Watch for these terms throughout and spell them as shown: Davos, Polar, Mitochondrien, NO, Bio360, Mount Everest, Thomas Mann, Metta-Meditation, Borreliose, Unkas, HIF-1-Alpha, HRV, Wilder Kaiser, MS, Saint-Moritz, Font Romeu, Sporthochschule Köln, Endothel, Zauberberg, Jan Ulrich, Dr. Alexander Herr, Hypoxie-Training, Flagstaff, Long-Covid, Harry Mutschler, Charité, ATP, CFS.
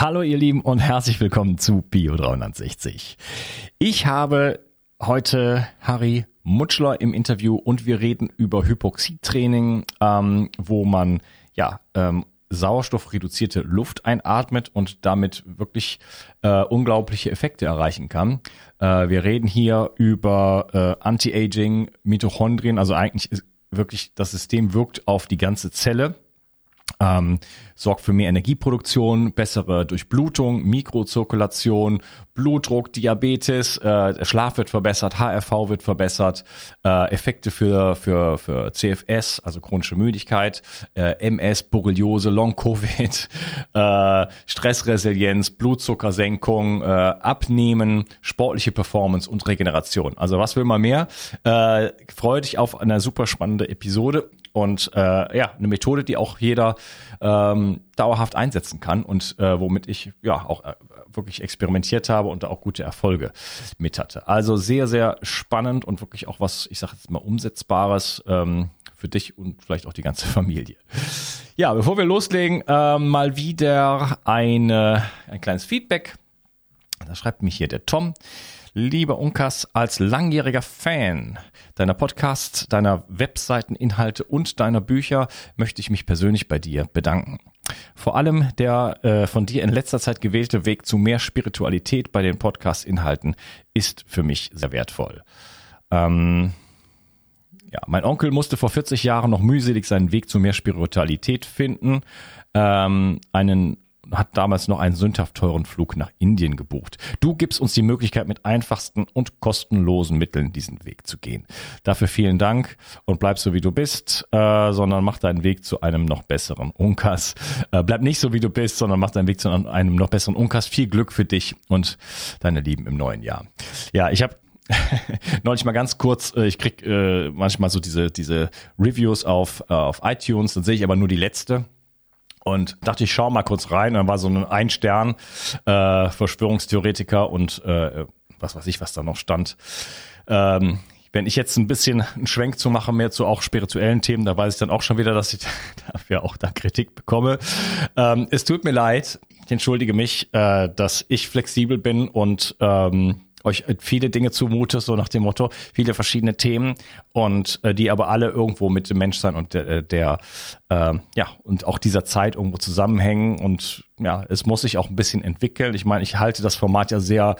Hallo ihr Lieben und herzlich willkommen zu Bio360. Ich habe heute Harry Mutschler im Interview und wir reden über Hypoxie-Training, wo man sauerstoffreduzierte Luft einatmet und damit wirklich unglaubliche Effekte erreichen kann. Wir reden hier über Anti-Aging, Mitochondrien, also eigentlich ist wirklich das System wirkt auf die ganze Zelle. Sorgt für mehr Energieproduktion, bessere Durchblutung, Mikrozirkulation, Blutdruck, Diabetes, Schlaf wird verbessert, HRV wird verbessert, Effekte für CFS, also chronische Müdigkeit, MS, Borreliose, Long-Covid, Stressresilienz, Blutzuckersenkung, Abnehmen, sportliche Performance und Regeneration. Also was will man mehr? Freue dich auf eine super spannende Episode. Und eine Methode, die auch jeder dauerhaft einsetzen kann und womit ich auch wirklich experimentiert habe und da auch gute Erfolge mit hatte. Also sehr, sehr spannend und wirklich auch was, ich sage jetzt mal, Umsetzbares für dich und vielleicht auch die ganze Familie. Ja, bevor wir loslegen, mal wieder ein kleines Feedback. Da schreibt mich hier der Tom. Lieber Unkas, als langjähriger Fan deiner Podcasts, deiner Webseiteninhalte und deiner Bücher möchte ich mich persönlich bei dir bedanken. Vor allem der von dir in letzter Zeit gewählte Weg zu mehr Spiritualität bei den Podcast-Inhalten ist für mich sehr wertvoll. Mein Onkel musste vor 40 Jahren noch mühselig seinen Weg zu mehr Spiritualität finden. Hat damals noch einen sündhaft teuren Flug nach Indien gebucht. Du gibst uns die Möglichkeit, mit einfachsten und kostenlosen Mitteln diesen Weg zu gehen. Dafür vielen Dank und bleib so, wie du bist, sondern mach deinen Weg zu einem noch besseren Unkas. Bleib nicht so, wie du bist, sondern mach deinen Weg zu einem noch besseren Unkas. Viel Glück für dich und deine Lieben im neuen Jahr. Ja, ich habe neulich mal ganz kurz, ich krieg manchmal so diese Reviews auf iTunes, dann sehe ich aber nur die letzte. Und dachte, ich schau mal kurz rein. Und dann war so ein Stern, Verschwörungstheoretiker und was weiß ich, was da noch stand. Wenn ich jetzt ein bisschen einen Schwenk zu mache, mehr zu auch spirituellen Themen, da weiß ich dann auch schon wieder, dass ich dafür auch da Kritik bekomme. Es tut mir leid, ich entschuldige mich, dass ich flexibel bin und euch viele Dinge zumute, so nach dem Motto, viele verschiedene Themen und die aber alle irgendwo mit dem Menschsein und und auch dieser Zeit irgendwo zusammenhängen und ja, es muss sich auch ein bisschen entwickeln. Ich meine, ich halte das Format ja sehr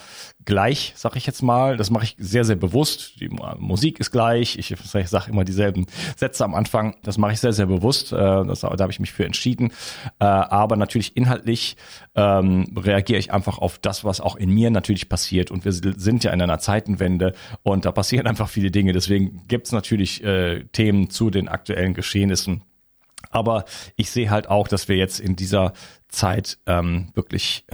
gleich, sag ich jetzt mal. Das mache ich sehr, sehr bewusst. Die Musik ist gleich. Ich sage immer dieselben Sätze am Anfang. Das mache ich sehr, sehr bewusst. Da habe ich mich für entschieden. Aber natürlich inhaltlich reagiere ich einfach auf das, was auch in mir natürlich passiert. Und wir sind ja in einer Zeitenwende und da passieren einfach viele Dinge. Deswegen gibt es natürlich Themen zu den aktuellen Geschehnissen. Aber ich sehe halt auch, dass wir jetzt in dieser Zeit wirklich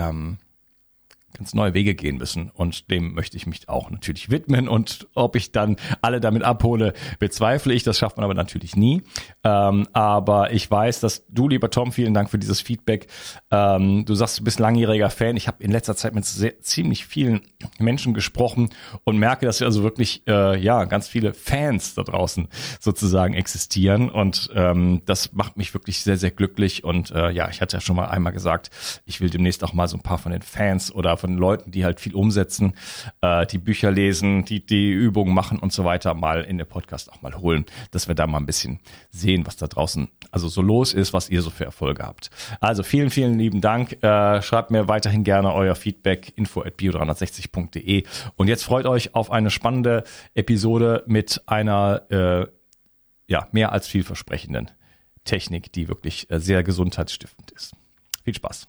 ganz neue Wege gehen müssen. Und dem möchte ich mich auch natürlich widmen. Und ob ich dann alle damit abhole, bezweifle ich. Das schafft man aber natürlich nie. Aber ich weiß, dass du, lieber Tom, vielen Dank für dieses Feedback. Du sagst, du bist langjähriger Fan. Ich habe in letzter Zeit mit ziemlich vielen Menschen gesprochen und merke, dass wir also wirklich ganz viele Fans da draußen sozusagen existieren. Und das macht mich wirklich sehr, sehr glücklich. Und ich hatte ja schon mal einmal gesagt, ich will demnächst auch mal so ein paar von den Fans oder von Leuten, die halt viel umsetzen, die Bücher lesen, die Übungen machen und so weiter, mal in den Podcast auch mal holen, dass wir da mal ein bisschen sehen, was da draußen also so los ist, was ihr so für Erfolge habt. Also vielen, vielen lieben Dank. Schreibt mir weiterhin gerne euer Feedback, info@bio360.de. Und jetzt freut euch auf eine spannende Episode mit einer mehr als vielversprechenden Technik, die wirklich sehr gesundheitsstiftend ist. Viel Spaß.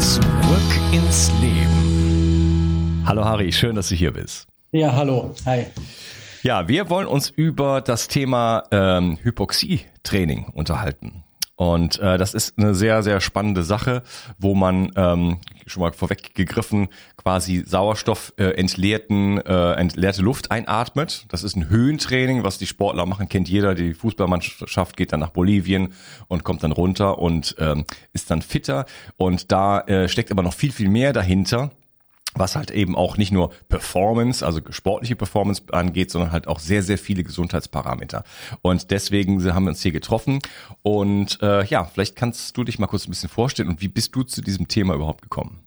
Zurück ins Leben. Hallo Harry, schön, dass du hier bist. Ja, hallo. Hi. Ja, wir wollen uns über das Thema Hypoxie-Training unterhalten. Und das ist eine sehr, sehr spannende Sache, wo man schon mal vorweggegriffen quasi Sauerstoff entleerte Luft einatmet. Das ist ein Höhentraining, was die Sportler machen, kennt jeder. Die Fußballmannschaft geht dann nach Bolivien und kommt dann runter und ist dann fitter. Und da steckt aber noch viel, viel mehr dahinter, was halt eben auch nicht nur Performance, also sportliche Performance angeht, sondern halt auch sehr, sehr viele Gesundheitsparameter. Und deswegen haben wir uns hier getroffen. Und ja, vielleicht kannst du dich mal kurz ein bisschen vorstellen. Und wie bist du zu diesem Thema überhaupt gekommen?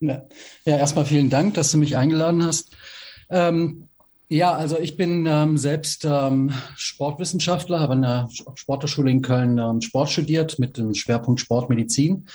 Ja, erstmal vielen Dank, dass du mich eingeladen hast. Also ich bin selbst Sportwissenschaftler, habe an der Sporthochschule in Köln Sport studiert mit dem Schwerpunkt Sportmedizin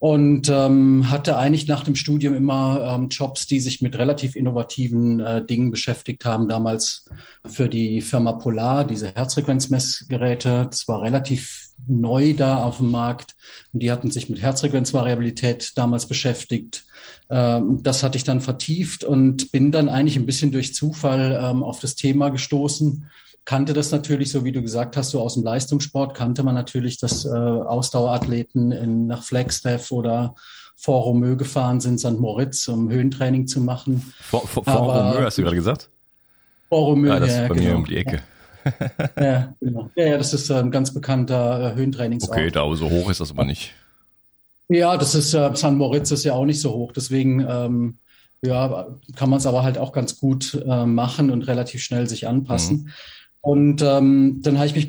und hatte eigentlich nach dem Studium immer Jobs, die sich mit relativ innovativen Dingen beschäftigt haben. Damals für die Firma Polar, diese Herzfrequenzmessgeräte, das war relativ neu da auf dem Markt und die hatten sich mit Herzfrequenzvariabilität damals beschäftigt. Das hatte ich dann vertieft und bin dann eigentlich ein bisschen durch Zufall auf das Thema gestoßen. Kannte das natürlich, so wie du gesagt hast, so aus dem Leistungssport, kannte man natürlich, dass Ausdauerathleten nach Flagstaff oder Font Romeu gefahren sind, Saint-Moritz, um Höhentraining zu machen. Font Romeu, hast du gerade gesagt? Font Romeu, ja, das ist bei mir um die Ecke. Ja, genau. Ja, das ist ein ganz bekannter Höhentrainingsort. Okay, da so hoch ist das aber nicht. Ja, das ist Saint-Moritz ist ja auch nicht so hoch, deswegen kann man es aber halt auch ganz gut machen und relativ schnell sich anpassen. Mhm. Und dann habe ich mich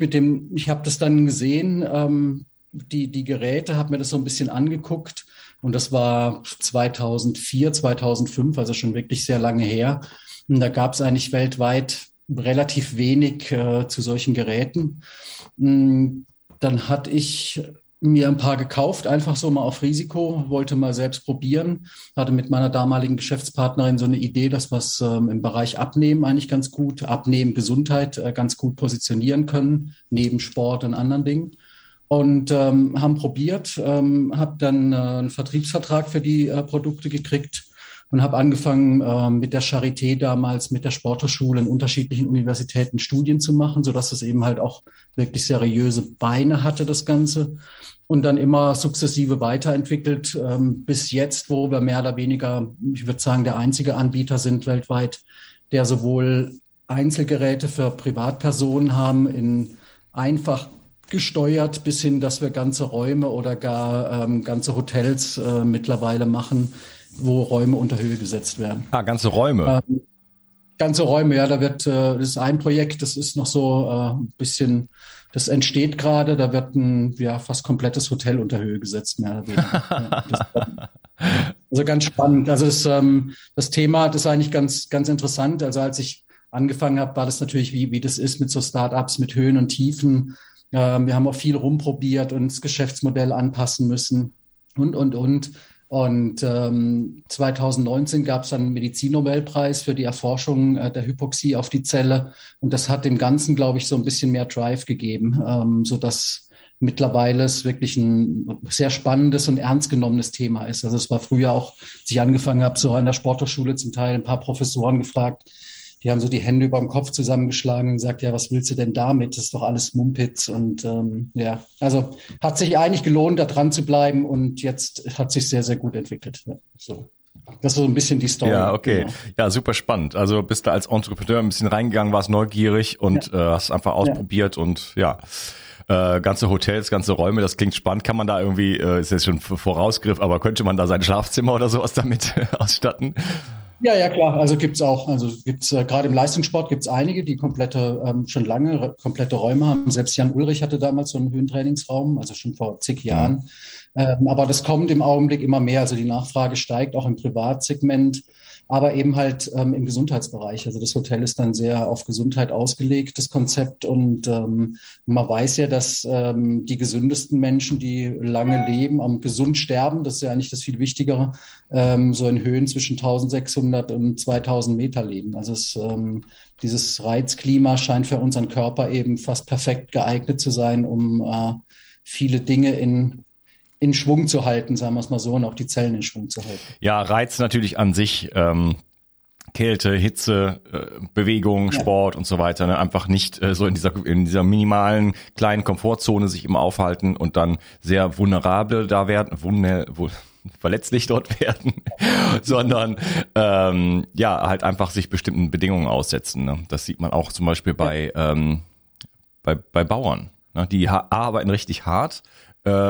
ich habe das dann gesehen, die Geräte, habe mir das so ein bisschen angeguckt und das war 2004, 2005, also schon wirklich sehr lange her. Und da gab es eigentlich weltweit relativ wenig zu solchen Geräten. Dann hatte ich mir ein paar gekauft, einfach so mal auf Risiko, wollte mal selbst probieren, hatte mit meiner damaligen Geschäftspartnerin so eine Idee, dass wir es im Bereich Abnehmen eigentlich ganz gut, Gesundheit ganz gut positionieren können, neben Sport und anderen Dingen. Und haben probiert, habe dann einen Vertriebsvertrag für die Produkte gekriegt und habe angefangen mit der Charité damals, mit der Sporthochschule in unterschiedlichen Universitäten Studien zu machen, sodass es eben halt auch wirklich seriöse Beine hatte, das Ganze. Und dann immer sukzessive weiterentwickelt bis jetzt, wo wir mehr oder weniger, ich würde sagen, der einzige Anbieter sind weltweit, der sowohl Einzelgeräte für Privatpersonen haben, in einfach gesteuert bis hin, dass wir ganze Räume oder gar ganze Hotels mittlerweile machen, wo Räume unter Höhe gesetzt werden. Ah, ganze Räume? Ganze Räume, ja. Da wird, das ist ein Projekt, das ist noch so ein bisschen, das entsteht gerade, da wird ein fast komplettes Hotel unter Höhe gesetzt, mehr oder weniger. Also ganz spannend. Also das Thema, das ist eigentlich ganz, ganz interessant. Also als ich angefangen habe, war das natürlich, wie das ist mit so Startups, mit Höhen und Tiefen. Wir haben auch viel rumprobiert und das Geschäftsmodell anpassen müssen und. Und 2019 gab es dann einen Medizinnobelpreis für die Erforschung der Hypoxie auf die Zelle. Und das hat dem Ganzen, glaube ich, so ein bisschen mehr Drive gegeben, sodass mittlerweile es wirklich ein sehr spannendes und ernst genommenes Thema ist. Also es war früher auch, als ich angefangen habe, so an der Sporthochschule zum Teil ein paar Professoren gefragt, die haben so die Hände über dem Kopf zusammengeschlagen und gesagt, ja, was willst du denn damit? Das ist doch alles Mumpitz. Und ja, also hat sich eigentlich gelohnt, da dran zu bleiben. Und jetzt hat sich sehr, sehr gut entwickelt. Ja, so. Das ist so ein bisschen die Story. Ja, okay. Genau. Ja, super spannend. Also bist du als Entrepreneur ein bisschen reingegangen, warst neugierig und hast einfach ausprobiert und ja. Ganze Hotels, ganze Räume, das klingt spannend. Kann man da irgendwie, ist jetzt schon Vorausgriff, aber könnte man da sein Schlafzimmer oder sowas damit ausstatten? Ja, klar. Also gibt's auch. Also gibt's gerade im Leistungssport gibt's einige, die schon lange komplette Räume haben. Selbst Jan Ulrich hatte damals so einen Höhentrainingsraum, also schon vor zig Jahren. Aber das kommt im Augenblick immer mehr. Also die Nachfrage steigt auch im Privatsegment, aber eben halt im Gesundheitsbereich. Also das Hotel ist dann sehr auf Gesundheit ausgelegt, das Konzept. Und man weiß ja, dass die gesündesten Menschen, die lange leben, am gesund sterben. Das ist ja eigentlich das viel Wichtigere. So in Höhen zwischen 1600 und 2000 Meter leben. Also dieses Reizklima scheint für unseren Körper eben fast perfekt geeignet zu sein, um viele Dinge in Schwung zu halten, sagen wir es mal so, und auch die Zellen in Schwung zu halten. Ja, Reiz natürlich an sich, Kälte, Hitze, Bewegung, Sport und so weiter, ne? Einfach nicht so in dieser minimalen kleinen Komfortzone sich immer aufhalten und dann sehr vulnerabel da werden, verletzlich dort werden, sondern halt einfach sich bestimmten Bedingungen aussetzen. Ne? Das sieht man auch zum Beispiel bei Bauern. Ne? Die arbeiten richtig hart.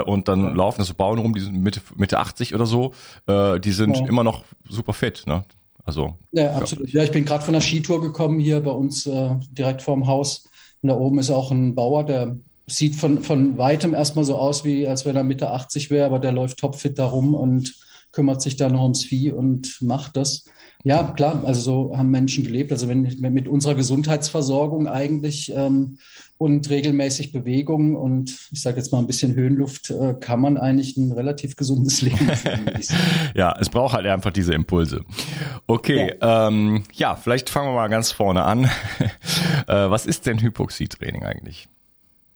Und dann laufen das so Bauern rum, die sind Mitte 80 oder so, die sind immer noch super fit, ne? Also. Ja, absolut. Ja, ich bin gerade von der Skitour gekommen hier bei uns direkt vorm Haus. Und da oben ist auch ein Bauer, der sieht von Weitem erstmal so aus, wie als wenn er Mitte 80 wäre, aber der läuft topfit da rum und kümmert sich da noch ums Vieh und macht das. Ja, klar, also so haben Menschen gelebt. Also wenn mit unserer Gesundheitsversorgung eigentlich und regelmäßig Bewegung und ich sage jetzt mal ein bisschen Höhenluft, kann man eigentlich ein relativ gesundes Leben führen. Ja, es braucht halt einfach diese Impulse. Okay, vielleicht fangen wir mal ganz vorne an. Was ist denn Hypoxie-Training eigentlich?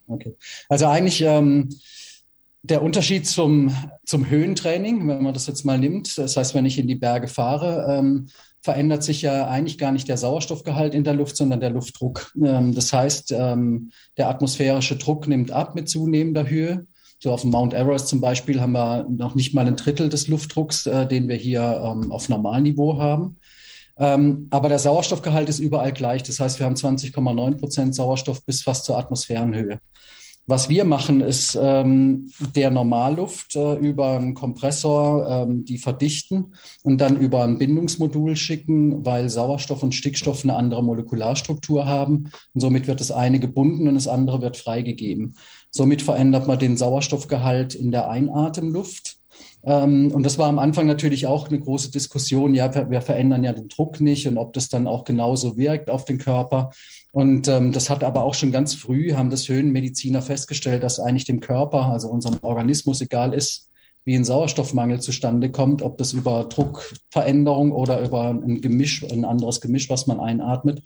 Okay, also eigentlich... Der Unterschied zum Höhentraining, wenn man das jetzt mal nimmt, das heißt, wenn ich in die Berge fahre, verändert sich ja eigentlich gar nicht der Sauerstoffgehalt in der Luft, sondern der Luftdruck. Das heißt, der atmosphärische Druck nimmt ab mit zunehmender Höhe. So auf dem Mount Everest zum Beispiel haben wir noch nicht mal ein Drittel des Luftdrucks, den wir hier auf Normalniveau haben. Aber der Sauerstoffgehalt ist überall gleich. Das heißt, wir haben 20,9% Sauerstoff bis fast zur Atmosphärenhöhe. Was wir machen, ist der Normalluft über einen Kompressor die verdichten und dann über ein Bindungsmodul schicken, weil Sauerstoff und Stickstoff eine andere Molekularstruktur haben. Und somit wird das eine gebunden und das andere wird freigegeben. Somit verändert man den Sauerstoffgehalt in der Einatemluft. Und das war am Anfang natürlich auch eine große Diskussion. Ja, wir verändern ja den Druck nicht und ob das dann auch genauso wirkt auf den Körper. Und das hat aber auch schon ganz früh, haben das Höhenmediziner festgestellt, dass eigentlich dem Körper, also unserem Organismus egal ist, wie ein Sauerstoffmangel zustande kommt, ob das über Druckveränderung oder über ein anderes Gemisch, was man einatmet,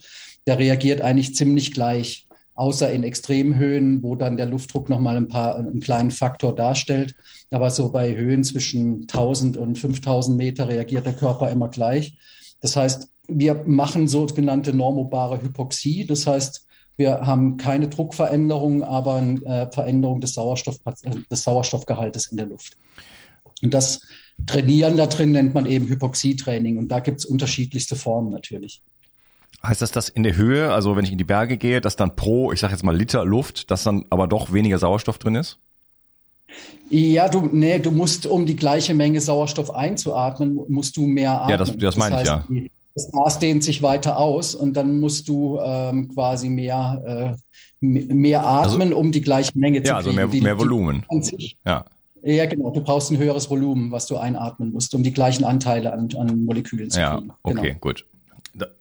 der reagiert eigentlich ziemlich gleich, außer in Extremhöhen, wo dann der Luftdruck nochmal einen kleinen Faktor darstellt. Aber so bei Höhen zwischen 1000 und 5000 Meter reagiert der Körper immer gleich. Das heißt, wir machen sogenannte normobare Hypoxie. Das heißt, wir haben keine Druckveränderung, aber eine Veränderung des Sauerstoffgehaltes in der Luft. Und das Trainieren da drin nennt man eben Hypoxie-Training. Und da gibt es unterschiedlichste Formen natürlich. Heißt das in der Höhe, also wenn ich in die Berge gehe, dass dann pro, ich sage jetzt mal Liter Luft, dass dann aber doch weniger Sauerstoff drin ist? Ja, du musst, um die gleiche Menge Sauerstoff einzuatmen, musst du mehr atmen. Ja, das meine ich, ja. Das Gas dehnt sich weiter aus und dann musst du quasi mehr atmen, also, um die gleiche Menge zu kriegen. Ja, also mehr Volumen. Ja, genau. Du brauchst ein höheres Volumen, was du einatmen musst, um die gleichen Anteile an Molekülen zu kriegen. Ja, okay, genau. Gut.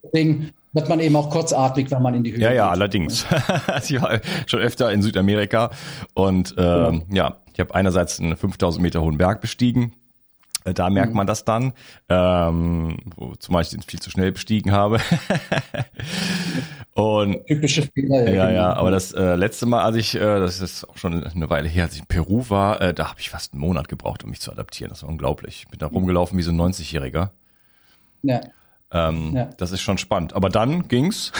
Deswegen wird man eben auch kurzatmig, wenn man in die Höhe geht. Ja, allerdings. Ich war schon öfter in Südamerika und ja, ich habe einerseits einen 5000 Meter hohen Berg bestiegen. Da merkt man das dann, zumal ich den viel zu schnell bestiegen habe. Und typische Fehler. Ja, aber das letzte Mal, als ich, das ist auch schon eine Weile her, als ich in Peru war, da habe ich fast einen Monat gebraucht, um mich zu adaptieren. Das war unglaublich. Ich bin da rumgelaufen wie so ein 90-Jähriger. Ja. Das ist schon spannend. Aber dann ging's.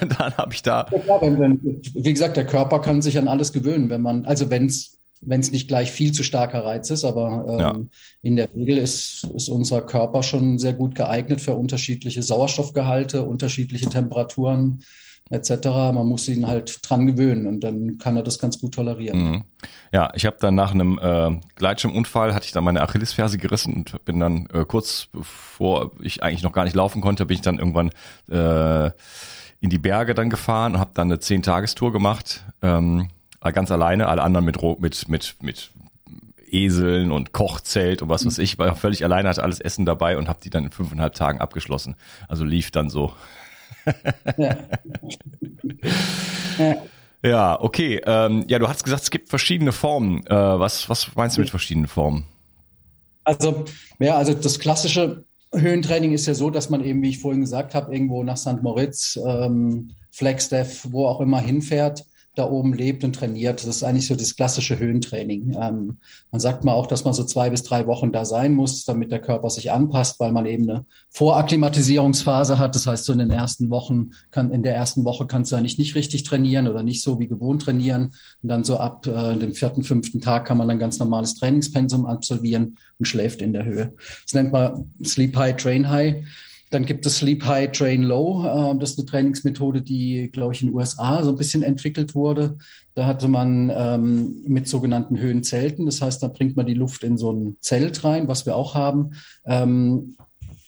Dann habe ich da. Ja, klar, wie gesagt, der Körper kann sich an alles gewöhnen, wenn es nicht gleich viel zu starker Reiz ist, aber in der Regel ist unser Körper schon sehr gut geeignet für unterschiedliche Sauerstoffgehalte, unterschiedliche Temperaturen etc. Man muss ihn halt dran gewöhnen und dann kann er das ganz gut tolerieren. Mhm. Ja, ich habe dann nach einem Gleitschirmunfall, hatte ich dann meine Achillesferse gerissen und bin dann kurz bevor ich eigentlich noch gar nicht laufen konnte, bin ich dann irgendwann in die Berge dann gefahren und habe dann eine 10-Tagestour gemacht, ganz alleine, alle anderen mit Eseln und Kochzelt und was weiß ich, war völlig alleine, hatte alles Essen dabei und habe die dann in 5,5 Tagen abgeschlossen. Also lief dann so. Ja, okay. Ja, du hast gesagt, es gibt verschiedene Formen. Was meinst du mit verschiedenen Formen? Also das klassische Höhentraining ist ja so, dass man eben, wie ich vorhin gesagt habe, irgendwo nach Saint-Moritz, Flagstaff, wo auch immer hinfährt, da oben lebt und trainiert. Das ist eigentlich so das klassische Höhentraining. Man sagt mal auch, dass man so 2 bis 3 Wochen da sein muss, damit der Körper sich anpasst, weil man eben eine Vorakklimatisierungsphase hat. Das heißt, so in der ersten Woche kannst du eigentlich nicht richtig trainieren oder nicht so wie gewohnt trainieren. Und dann so ab dem 4., 5. Tag kann man dann ganz normales Trainingspensum absolvieren und schläft in der Höhe. Das nennt man Sleep High, Train High. Dann gibt es Sleep High, Train Low. Das ist eine Trainingsmethode, die, glaube ich, in den USA so ein bisschen entwickelt wurde. Da hatte man mit sogenannten Höhenzelten, das heißt, da bringt man die Luft in so ein Zelt rein, was wir auch haben,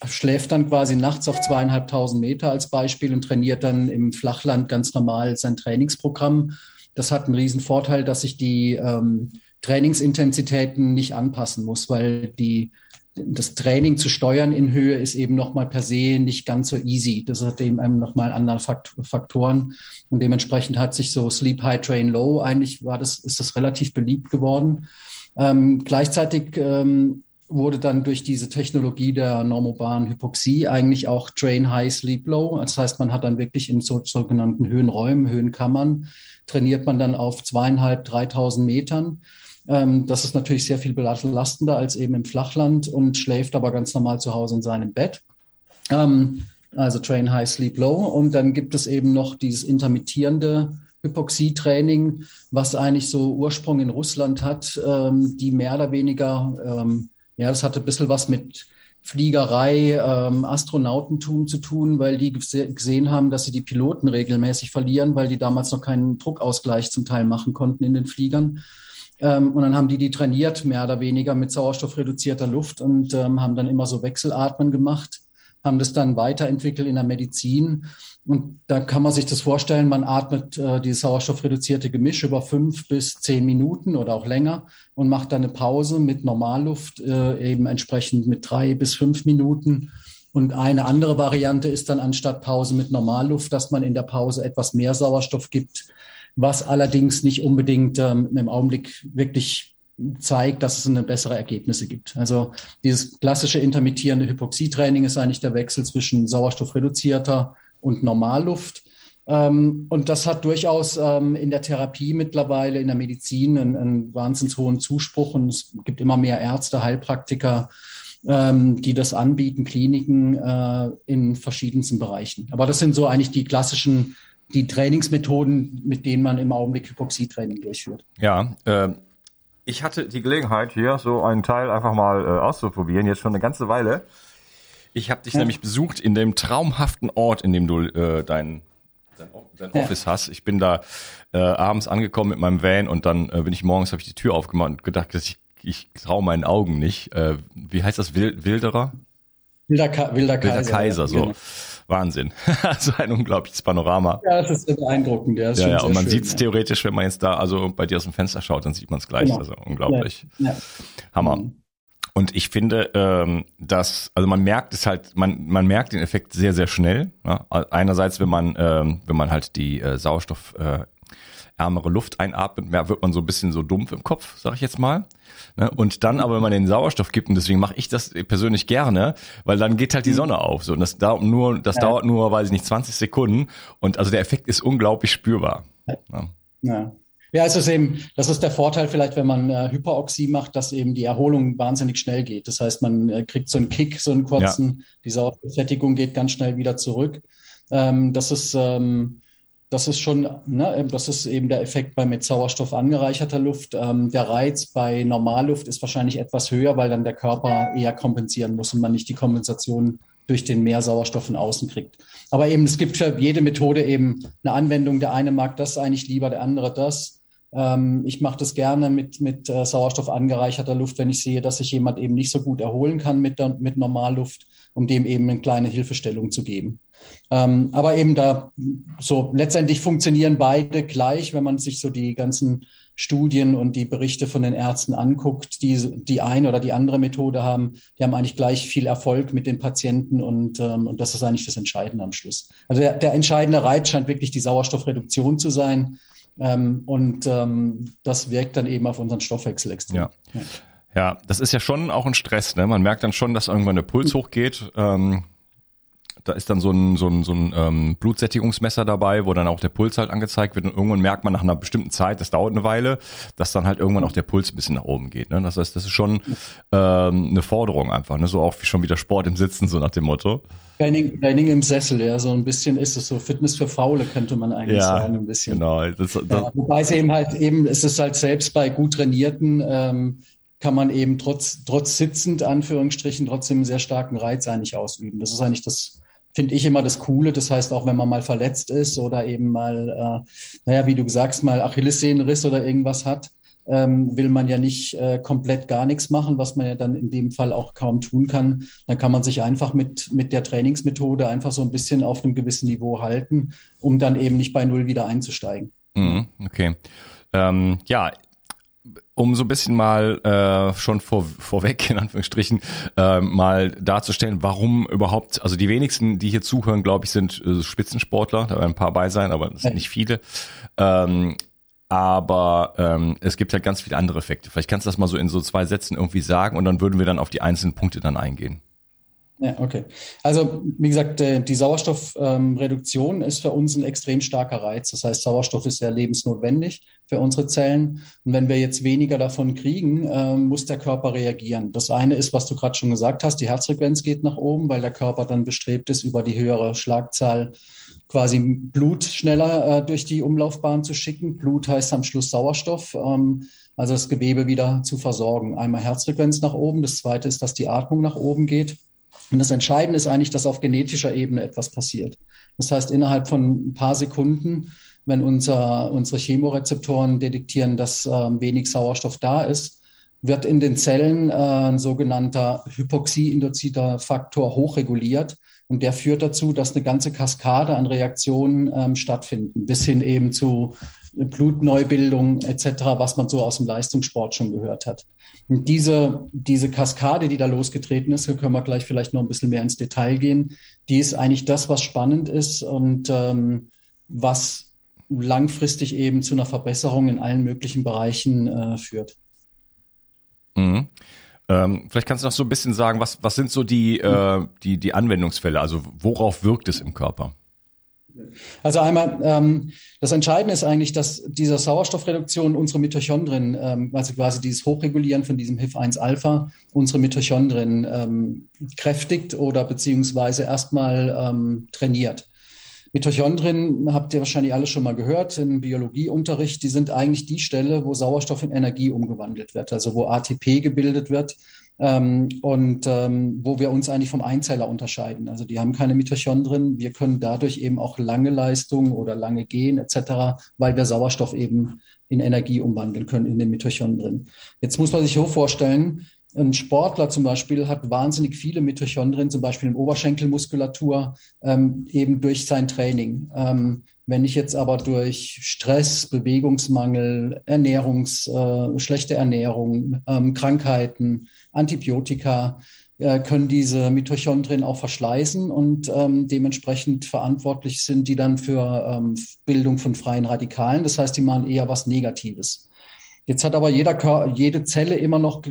schläft dann quasi nachts auf 2500 Meter als Beispiel und trainiert dann im Flachland ganz normal sein Trainingsprogramm. Das hat einen riesen Vorteil, dass sich die Trainingsintensitäten nicht anpassen muss, weil das Training zu steuern in Höhe ist eben nochmal per se nicht ganz so easy. Das hat eben nochmal andere Faktoren. Und dementsprechend hat sich so Sleep High, Train Low, eigentlich ist das relativ beliebt geworden. Gleichzeitig wurde dann durch diese Technologie der normobanen Hypoxie eigentlich auch Train High, Sleep Low. Das heißt, man hat dann wirklich in sogenannten Höhenräumen, Höhenkammern, trainiert man dann auf 2500, 3000 Metern. Das ist natürlich sehr viel belastender als eben im Flachland und schläft aber ganz normal zu Hause in seinem Bett. Also Train High, Sleep Low. Und dann gibt es eben noch dieses intermittierende Hypoxie-Training, was eigentlich so Ursprung in Russland hat, die mehr oder weniger, das hatte ein bisschen was mit Fliegerei, Astronautentum zu tun, weil die gesehen haben, dass sie die Piloten regelmäßig verlieren, weil die damals noch keinen Druckausgleich zum Teil machen konnten in den Fliegern. Und dann haben die trainiert, mehr oder weniger mit sauerstoffreduzierter Luft und haben dann immer so Wechselatmen gemacht, haben das dann weiterentwickelt in der Medizin. Und da kann man sich das vorstellen, man atmet dieses sauerstoffreduzierte Gemisch über 5 bis 10 Minuten oder auch länger und macht dann eine Pause mit Normalluft, eben entsprechend mit 3 bis 5 Minuten. Und eine andere Variante ist dann anstatt Pause mit Normalluft, dass man in der Pause etwas mehr Sauerstoff gibt, was allerdings nicht unbedingt im Augenblick wirklich zeigt, dass es eine bessere Ergebnisse gibt. Also dieses klassische intermittierende Hypoxie-Training ist eigentlich der Wechsel zwischen sauerstoffreduzierter und Normalluft. Und das hat durchaus in der Therapie mittlerweile, in der Medizin einen wahnsinnig hohen Zuspruch. Und es gibt immer mehr Ärzte, Heilpraktiker, die das anbieten, Kliniken in verschiedensten Bereichen. Aber das sind so eigentlich die klassischen Trainingsmethoden, mit denen man im Augenblick Hypoxie-Training durchführt. Ja, ich hatte die Gelegenheit, hier so einen Teil einfach mal auszuprobieren, jetzt schon eine ganze Weile. Ich habe dich nämlich besucht in dem traumhaften Ort, in dem du dein Office hast. Ich bin da abends angekommen mit meinem Van und dann bin ich morgens, habe ich die Tür aufgemacht und gedacht, dass ich traue meinen Augen nicht. Wie heißt das? Wilder Kaiser. Wilder Kaiser, so. Genau. Wahnsinn. Also ein unglaubliches Panorama. Ja, das ist beeindruckend. Ja, ja, und man sieht es theoretisch, wenn man jetzt da, also bei dir aus dem Fenster schaut, dann sieht man es gleich. Genau. Also unglaublich. Ja. Ja. Hammer. Und ich finde, dass, also man merkt es halt, man merkt den Effekt sehr, sehr schnell. Ne? Einerseits, wenn man halt die sauerstoffärmere Luft einatmet, wird man so ein bisschen so dumpf im Kopf, sag ich jetzt mal. Ne? Und dann aber, wenn man den Sauerstoff gibt, und deswegen mache ich das persönlich gerne, weil dann geht halt die Sonne auf. So. Und das dauert nur, weiß ich nicht, 20 Sekunden. Und also der Effekt ist unglaublich spürbar. Ne? Ja. Ja, es ist eben, das ist der Vorteil vielleicht, wenn man Hyperoxie macht, dass eben die Erholung wahnsinnig schnell geht. Das heißt, man kriegt so einen Kick, so einen kurzen, die Sauerstoffsättigung geht ganz schnell wieder zurück. Das ist schon, ne, das ist eben der Effekt bei mit Sauerstoff angereicherter Luft. Der Reiz bei Normalluft ist wahrscheinlich etwas höher, weil dann der Körper eher kompensieren muss und man nicht die Kompensation durch den mehr Sauerstoff von außen kriegt. Aber eben, es gibt für jede Methode eben eine Anwendung. Der eine mag das eigentlich lieber, der andere das. Ich mache das gerne mit Sauerstoff angereicherter Luft, wenn ich sehe, dass sich jemand eben nicht so gut erholen kann mit Normalluft, um dem eben eine kleine Hilfestellung zu geben. Aber eben da so letztendlich funktionieren beide gleich, wenn man sich so die ganzen Studien und die Berichte von den Ärzten anguckt, die eine oder die andere Methode haben. Die haben eigentlich gleich viel Erfolg mit den Patienten und das ist eigentlich das Entscheidende am Schluss. Also der entscheidende Reiz scheint wirklich die Sauerstoffreduktion zu sein. Das wirkt dann eben auf unseren Stoffwechsel extrem. Ja, das ist ja schon auch ein Stress. Ne? Man merkt dann schon, dass irgendwann der Puls hochgeht. Da ist dann so ein Blutsättigungsmesser dabei, wo dann auch der Puls halt angezeigt wird. Und irgendwann merkt man nach einer bestimmten Zeit, das dauert eine Weile, dass dann halt irgendwann auch der Puls ein bisschen nach oben geht. Ne? Das heißt, das ist schon eine Forderung einfach. Ne? So auch wie schon wieder Sport im Sitzen, so nach dem Motto. Training im Sessel, ja, so ein bisschen ist es so. Fitness für Faule könnte man eigentlich sagen, ein bisschen. Genau. Das, wobei es ist es halt selbst bei gut Trainierten, kann man eben trotz sitzend, Anführungsstrichen, trotzdem einen sehr starken Reiz eigentlich ausüben. Das ist eigentlich das, finde ich, immer das Coole. Das heißt, auch wenn man mal verletzt ist oder eben mal, wie du sagst, mal Achillessehnenriss oder irgendwas hat, will man ja nicht komplett gar nichts machen, was man ja dann in dem Fall auch kaum tun kann. Dann kann man sich einfach mit der Trainingsmethode einfach so ein bisschen auf einem gewissen Niveau halten, um dann eben nicht bei Null wieder einzusteigen. Okay. Um so ein bisschen mal schon vorweg, in Anführungsstrichen, mal darzustellen, warum überhaupt, also die wenigsten, die hier zuhören, glaube ich, sind Spitzensportler, da werden ein paar bei sein, aber das sind nicht viele. Aber es gibt halt ganz viele andere Effekte. Vielleicht kannst du das mal so in so 2 Sätzen irgendwie sagen und dann würden wir dann auf die einzelnen Punkte dann eingehen. Ja, okay. Also wie gesagt, die Sauerstoffreduktion ist für uns ein extrem starker Reiz. Das heißt, Sauerstoff ist ja lebensnotwendig für unsere Zellen. Und wenn wir jetzt weniger davon kriegen, muss der Körper reagieren. Das eine ist, was du gerade schon gesagt hast, die Herzfrequenz geht nach oben, weil der Körper dann bestrebt ist, über die höhere Schlagzahl quasi Blut schneller durch die Umlaufbahn zu schicken. Blut heißt am Schluss Sauerstoff, also das Gewebe wieder zu versorgen. Einmal Herzfrequenz nach oben, das zweite ist, dass die Atmung nach oben geht. Und das Entscheidende ist eigentlich, dass auf genetischer Ebene etwas passiert. Das heißt, innerhalb von ein paar Sekunden, wenn unsere Chemorezeptoren detektieren, dass wenig Sauerstoff da ist, wird in den Zellen ein sogenannter hypoxie-induzierter Faktor hochreguliert. Und der führt dazu, dass eine ganze Kaskade an Reaktionen stattfinden, bis hin eben zu Blutneubildung etc., was man so aus dem Leistungssport schon gehört hat. Und diese Kaskade, die da losgetreten ist, da können wir gleich vielleicht noch ein bisschen mehr ins Detail gehen, die ist eigentlich das, was spannend ist und was langfristig eben zu einer Verbesserung in allen möglichen Bereichen führt. Mhm. Vielleicht kannst du noch so ein bisschen sagen, was sind so die Anwendungsfälle? Also worauf wirkt es im Körper? Also einmal, das Entscheidende ist eigentlich, dass dieser Sauerstoffreduktion unsere Mitochondrien, also quasi dieses Hochregulieren von diesem HIF-1-Alpha, unsere Mitochondrien kräftigt oder beziehungsweise erstmal trainiert. Mitochondrien habt ihr wahrscheinlich alle schon mal gehört im Biologieunterricht. Die sind eigentlich die Stelle, wo Sauerstoff in Energie umgewandelt wird, also wo ATP gebildet wird wo wir uns eigentlich vom Einzeller unterscheiden. Also die haben keine Mitochondrien. Wir können dadurch eben auch lange Leistungen oder lange gehen etc., weil wir Sauerstoff eben in Energie umwandeln können in den Mitochondrien. Jetzt muss man sich so vorstellen, Ein Sportler zum Beispiel hat wahnsinnig viele Mitochondrien, zum Beispiel in Oberschenkelmuskulatur, eben durch sein Training. Wenn ich jetzt aber durch Stress, Bewegungsmangel, schlechte Ernährung, Krankheiten, Antibiotika, können diese Mitochondrien auch verschleißen und dementsprechend verantwortlich sind die dann für Bildung von freien Radikalen. Das heißt, die machen eher was Negatives. Jetzt hat aber jede Zelle immer noch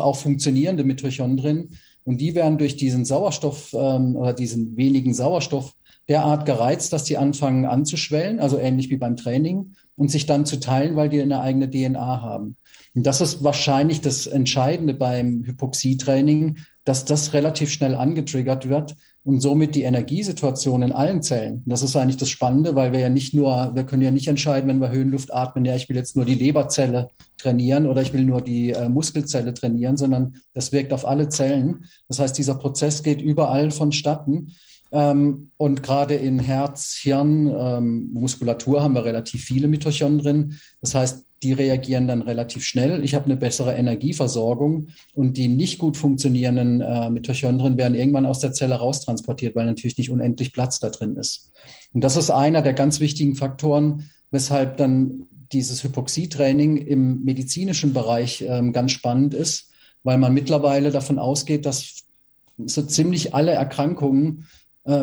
auch funktionierende Mitochondrien und die werden durch diesen Sauerstoff oder diesen wenigen Sauerstoff derart gereizt, dass die anfangen anzuschwellen, also ähnlich wie beim Training, und sich dann zu teilen, weil die eine eigene DNA haben. Und das ist wahrscheinlich das Entscheidende beim Hypoxie-Training, dass das relativ schnell angetriggert wird und somit die Energiesituation in allen Zellen. Und das ist eigentlich das Spannende, weil wir können ja nicht entscheiden, wenn wir Höhenluft atmen, ja, ich will jetzt nur die Leberzelle trainieren oder ich will nur die Muskelzelle trainieren, sondern das wirkt auf alle Zellen. Das heißt, dieser Prozess geht überall vonstatten. Und gerade in Herz, Hirn, Muskulatur haben wir relativ viele Mitochondrien. Das heißt, die reagieren dann relativ schnell. Ich habe eine bessere Energieversorgung und die nicht gut funktionierenden Mitochondrien werden irgendwann aus der Zelle raustransportiert, weil natürlich nicht unendlich Platz da drin ist. Und das ist einer der ganz wichtigen Faktoren, weshalb dann dieses Hypoxie-Training im medizinischen Bereich ganz spannend ist, weil man mittlerweile davon ausgeht, dass so ziemlich alle Erkrankungen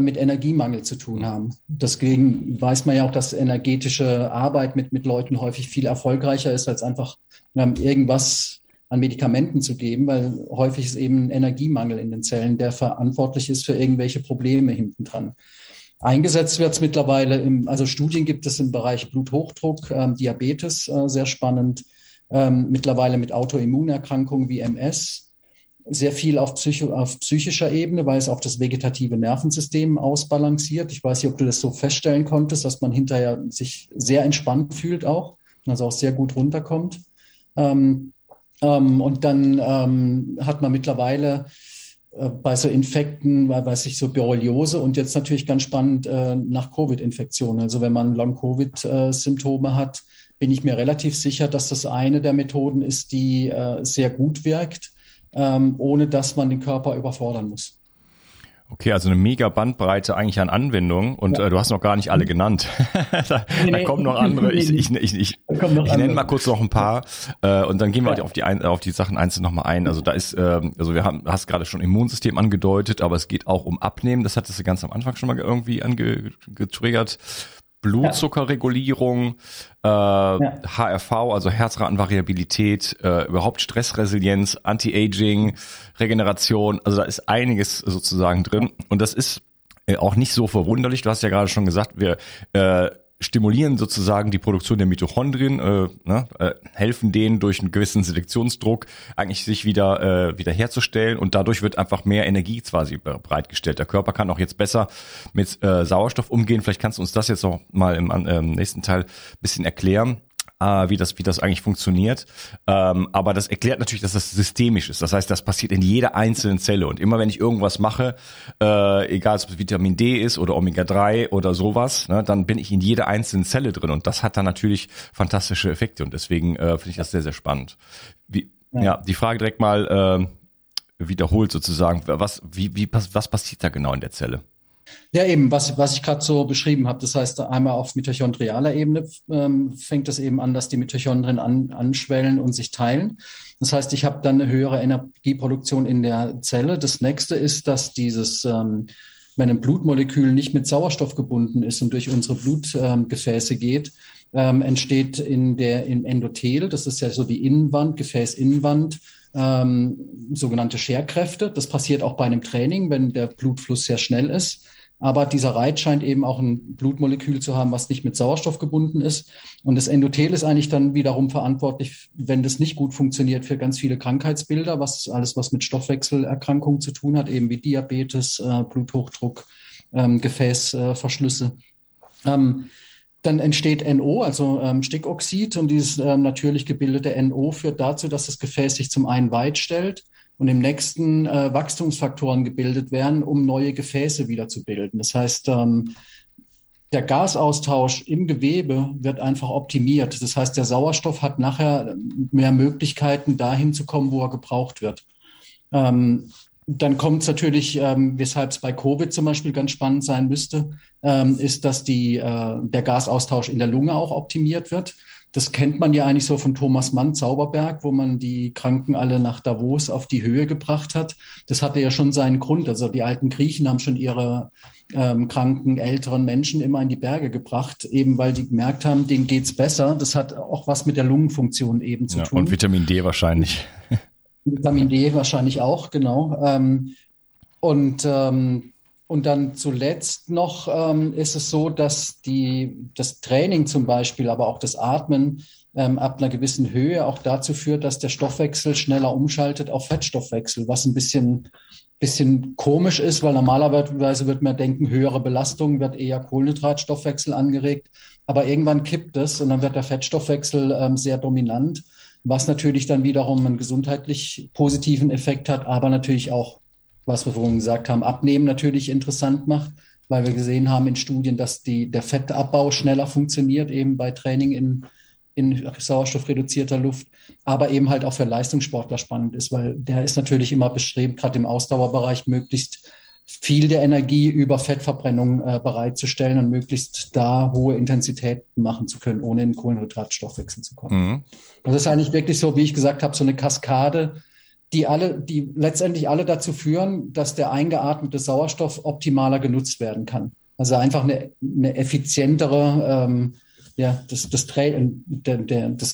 mit Energiemangel zu tun haben. Deswegen weiß man ja auch, dass energetische Arbeit mit Leuten häufig viel erfolgreicher ist, als einfach irgendwas an Medikamenten zu geben, weil häufig ist eben ein Energiemangel in den Zellen, der verantwortlich ist für irgendwelche Probleme hintendran. Eingesetzt wird es mittlerweile, Studien gibt es im Bereich Bluthochdruck, Diabetes, sehr spannend, mittlerweile mit Autoimmunerkrankungen wie MS, sehr viel auf psychischer Ebene, weil es auch das vegetative Nervensystem ausbalanciert. Ich weiß nicht, ob du das so feststellen konntest, dass man hinterher sich sehr entspannt fühlt auch, also auch sehr gut runterkommt. Und dann hat man mittlerweile bei so Infekten, Borreliose und jetzt natürlich ganz spannend nach Covid-Infektionen. Also wenn man Long-Covid-Symptome hat, bin ich mir relativ sicher, dass das eine der Methoden ist, die sehr gut wirkt, ohne dass man den Körper überfordern muss. Okay, also eine mega Bandbreite eigentlich an Anwendungen und ja. Du hast noch gar nicht alle genannt. Da kommen noch andere. Ich nenne mal kurz noch ein paar und dann gehen wir halt auf die Sachen einzeln nochmal ein. Also da ist, hast gerade schon Immunsystem angedeutet, aber es geht auch um Abnehmen. Das hattest du ganz am Anfang schon mal irgendwie getriggert. Blutzuckerregulierung, HRV, also Herzratenvariabilität, überhaupt Stressresilienz, Anti-Aging, Regeneration. Also da ist einiges sozusagen drin. Und das ist auch nicht so verwunderlich. Du hast ja gerade schon gesagt, wir stimulieren sozusagen die Produktion der Mitochondrien, helfen denen durch einen gewissen Selektionsdruck eigentlich sich wieder herzustellen und dadurch wird einfach mehr Energie quasi bereitgestellt. Der Körper kann auch jetzt besser mit Sauerstoff umgehen. Vielleicht kannst du uns das jetzt noch mal im nächsten Teil ein bisschen erklären, wie das eigentlich funktioniert. Aber das erklärt natürlich, dass das systemisch ist. Das heißt, das passiert in jeder einzelnen Zelle. Und immer wenn ich irgendwas mache, egal ob es Vitamin D ist oder Omega-3 oder sowas, ne, dann bin ich in jeder einzelnen Zelle drin. Und das hat dann natürlich fantastische Effekte. Und deswegen finde ich das sehr, sehr spannend. Die Frage direkt mal wiederholt sozusagen. Was passiert da genau in der Zelle? Ja, eben, was ich gerade so beschrieben habe. Das heißt, einmal auf mitochondrialer Ebene fängt es eben an, dass die Mitochondrien anschwellen und sich teilen. Das heißt, ich habe dann eine höhere Energieproduktion in der Zelle. Das nächste ist, dass wenn ein Blutmolekül nicht mit Sauerstoff gebunden ist und durch unsere Blutgefäße geht, entsteht im Endothel, das ist ja so die Innenwand, Gefäßinnenwand, sogenannte Scherkräfte. Das passiert auch bei einem Training, wenn der Blutfluss sehr schnell ist. Aber dieser Reiz scheint eben auch ein Blutmolekül zu haben, was nicht mit Sauerstoff gebunden ist. Und das Endothel ist eigentlich dann wiederum verantwortlich, wenn das nicht gut funktioniert, für ganz viele Krankheitsbilder, was mit Stoffwechselerkrankungen zu tun hat, eben wie Diabetes, Bluthochdruck, Gefäßverschlüsse. Dann entsteht NO, also Stickoxid, und dieses natürlich gebildete NO führt dazu, dass das Gefäß sich zum einen weit stellt und im nächsten Wachstumsfaktoren gebildet werden, um neue Gefäße wieder zu bilden. Das heißt, der Gasaustausch im Gewebe wird einfach optimiert. Das heißt, der Sauerstoff hat nachher mehr Möglichkeiten, dahin zu kommen, wo er gebraucht wird. Dann kommt es natürlich, weshalb es bei Covid zum Beispiel ganz spannend sein müsste, ist, dass der Gasaustausch in der Lunge auch optimiert wird. Das kennt man ja eigentlich so von Thomas Mann, Zauberberg, wo man die Kranken alle nach Davos auf die Höhe gebracht hat. Das hatte ja schon seinen Grund. Also die alten Griechen haben schon ihre kranken, älteren Menschen immer in die Berge gebracht, eben weil die gemerkt haben, denen geht's besser. Das hat auch was mit der Lungenfunktion eben zu tun. Und Vitamin D wahrscheinlich. Vitamin D wahrscheinlich auch, genau. Und dann zuletzt noch ist es so, dass das Training zum Beispiel, aber auch das Atmen ab einer gewissen Höhe auch dazu führt, dass der Stoffwechsel schneller umschaltet auf Fettstoffwechsel, was ein bisschen komisch ist, weil normalerweise wird man denken, höhere Belastung wird eher Kohlenhydratstoffwechsel angeregt. Aber irgendwann kippt es und dann wird der Fettstoffwechsel sehr dominant, was natürlich dann wiederum einen gesundheitlich positiven Effekt hat, aber natürlich auch, was wir vorhin gesagt haben, Abnehmen natürlich interessant macht, weil wir gesehen haben in Studien, dass der Fettabbau schneller funktioniert, eben bei Training in sauerstoffreduzierter Luft, aber eben halt auch für Leistungssportler spannend ist, weil der ist natürlich immer bestrebt, gerade im Ausdauerbereich möglichst viel der Energie über Fettverbrennung bereitzustellen und möglichst da hohe Intensitäten machen zu können, ohne in den Kohlenhydratstoffwechsel zu kommen. Mhm. Das ist eigentlich wirklich so, wie ich gesagt habe, so eine Kaskade, die letztendlich alle dazu führen, dass der eingeatmete Sauerstoff optimaler genutzt werden kann. Also einfach eine effizientere, das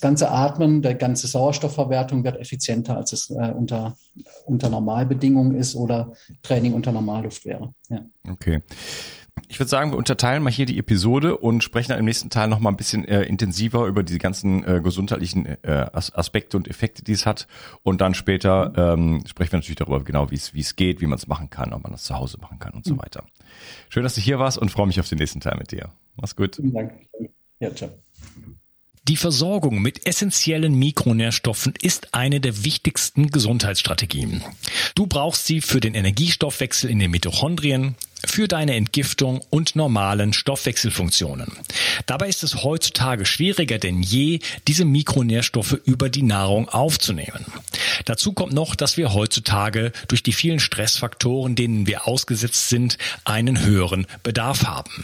ganze Atmen, der ganze Sauerstoffverwertung wird effizienter, als es unter Normalbedingungen ist oder Training unter Normalluft wäre. Ja. Okay. Ich würde sagen, wir unterteilen mal hier die Episode und sprechen dann im nächsten Teil nochmal ein bisschen intensiver über diese ganzen gesundheitlichen Aspekte und Effekte, die es hat. Und dann später sprechen wir natürlich darüber genau, wie es geht, wie man es machen kann, ob man das zu Hause machen kann und so weiter. Schön, dass du hier warst und freue mich auf den nächsten Teil mit dir. Mach's gut. Vielen Dank. Ja, ciao. Die Versorgung mit essentiellen Mikronährstoffen ist eine der wichtigsten Gesundheitsstrategien. Du brauchst sie für den Energiestoffwechsel in den Mitochondrien, für deine Entgiftung und normalen Stoffwechselfunktionen. Dabei ist es heutzutage schwieriger denn je, diese Mikronährstoffe über die Nahrung aufzunehmen. Dazu kommt noch, dass wir heutzutage durch die vielen Stressfaktoren, denen wir ausgesetzt sind, einen höheren Bedarf haben.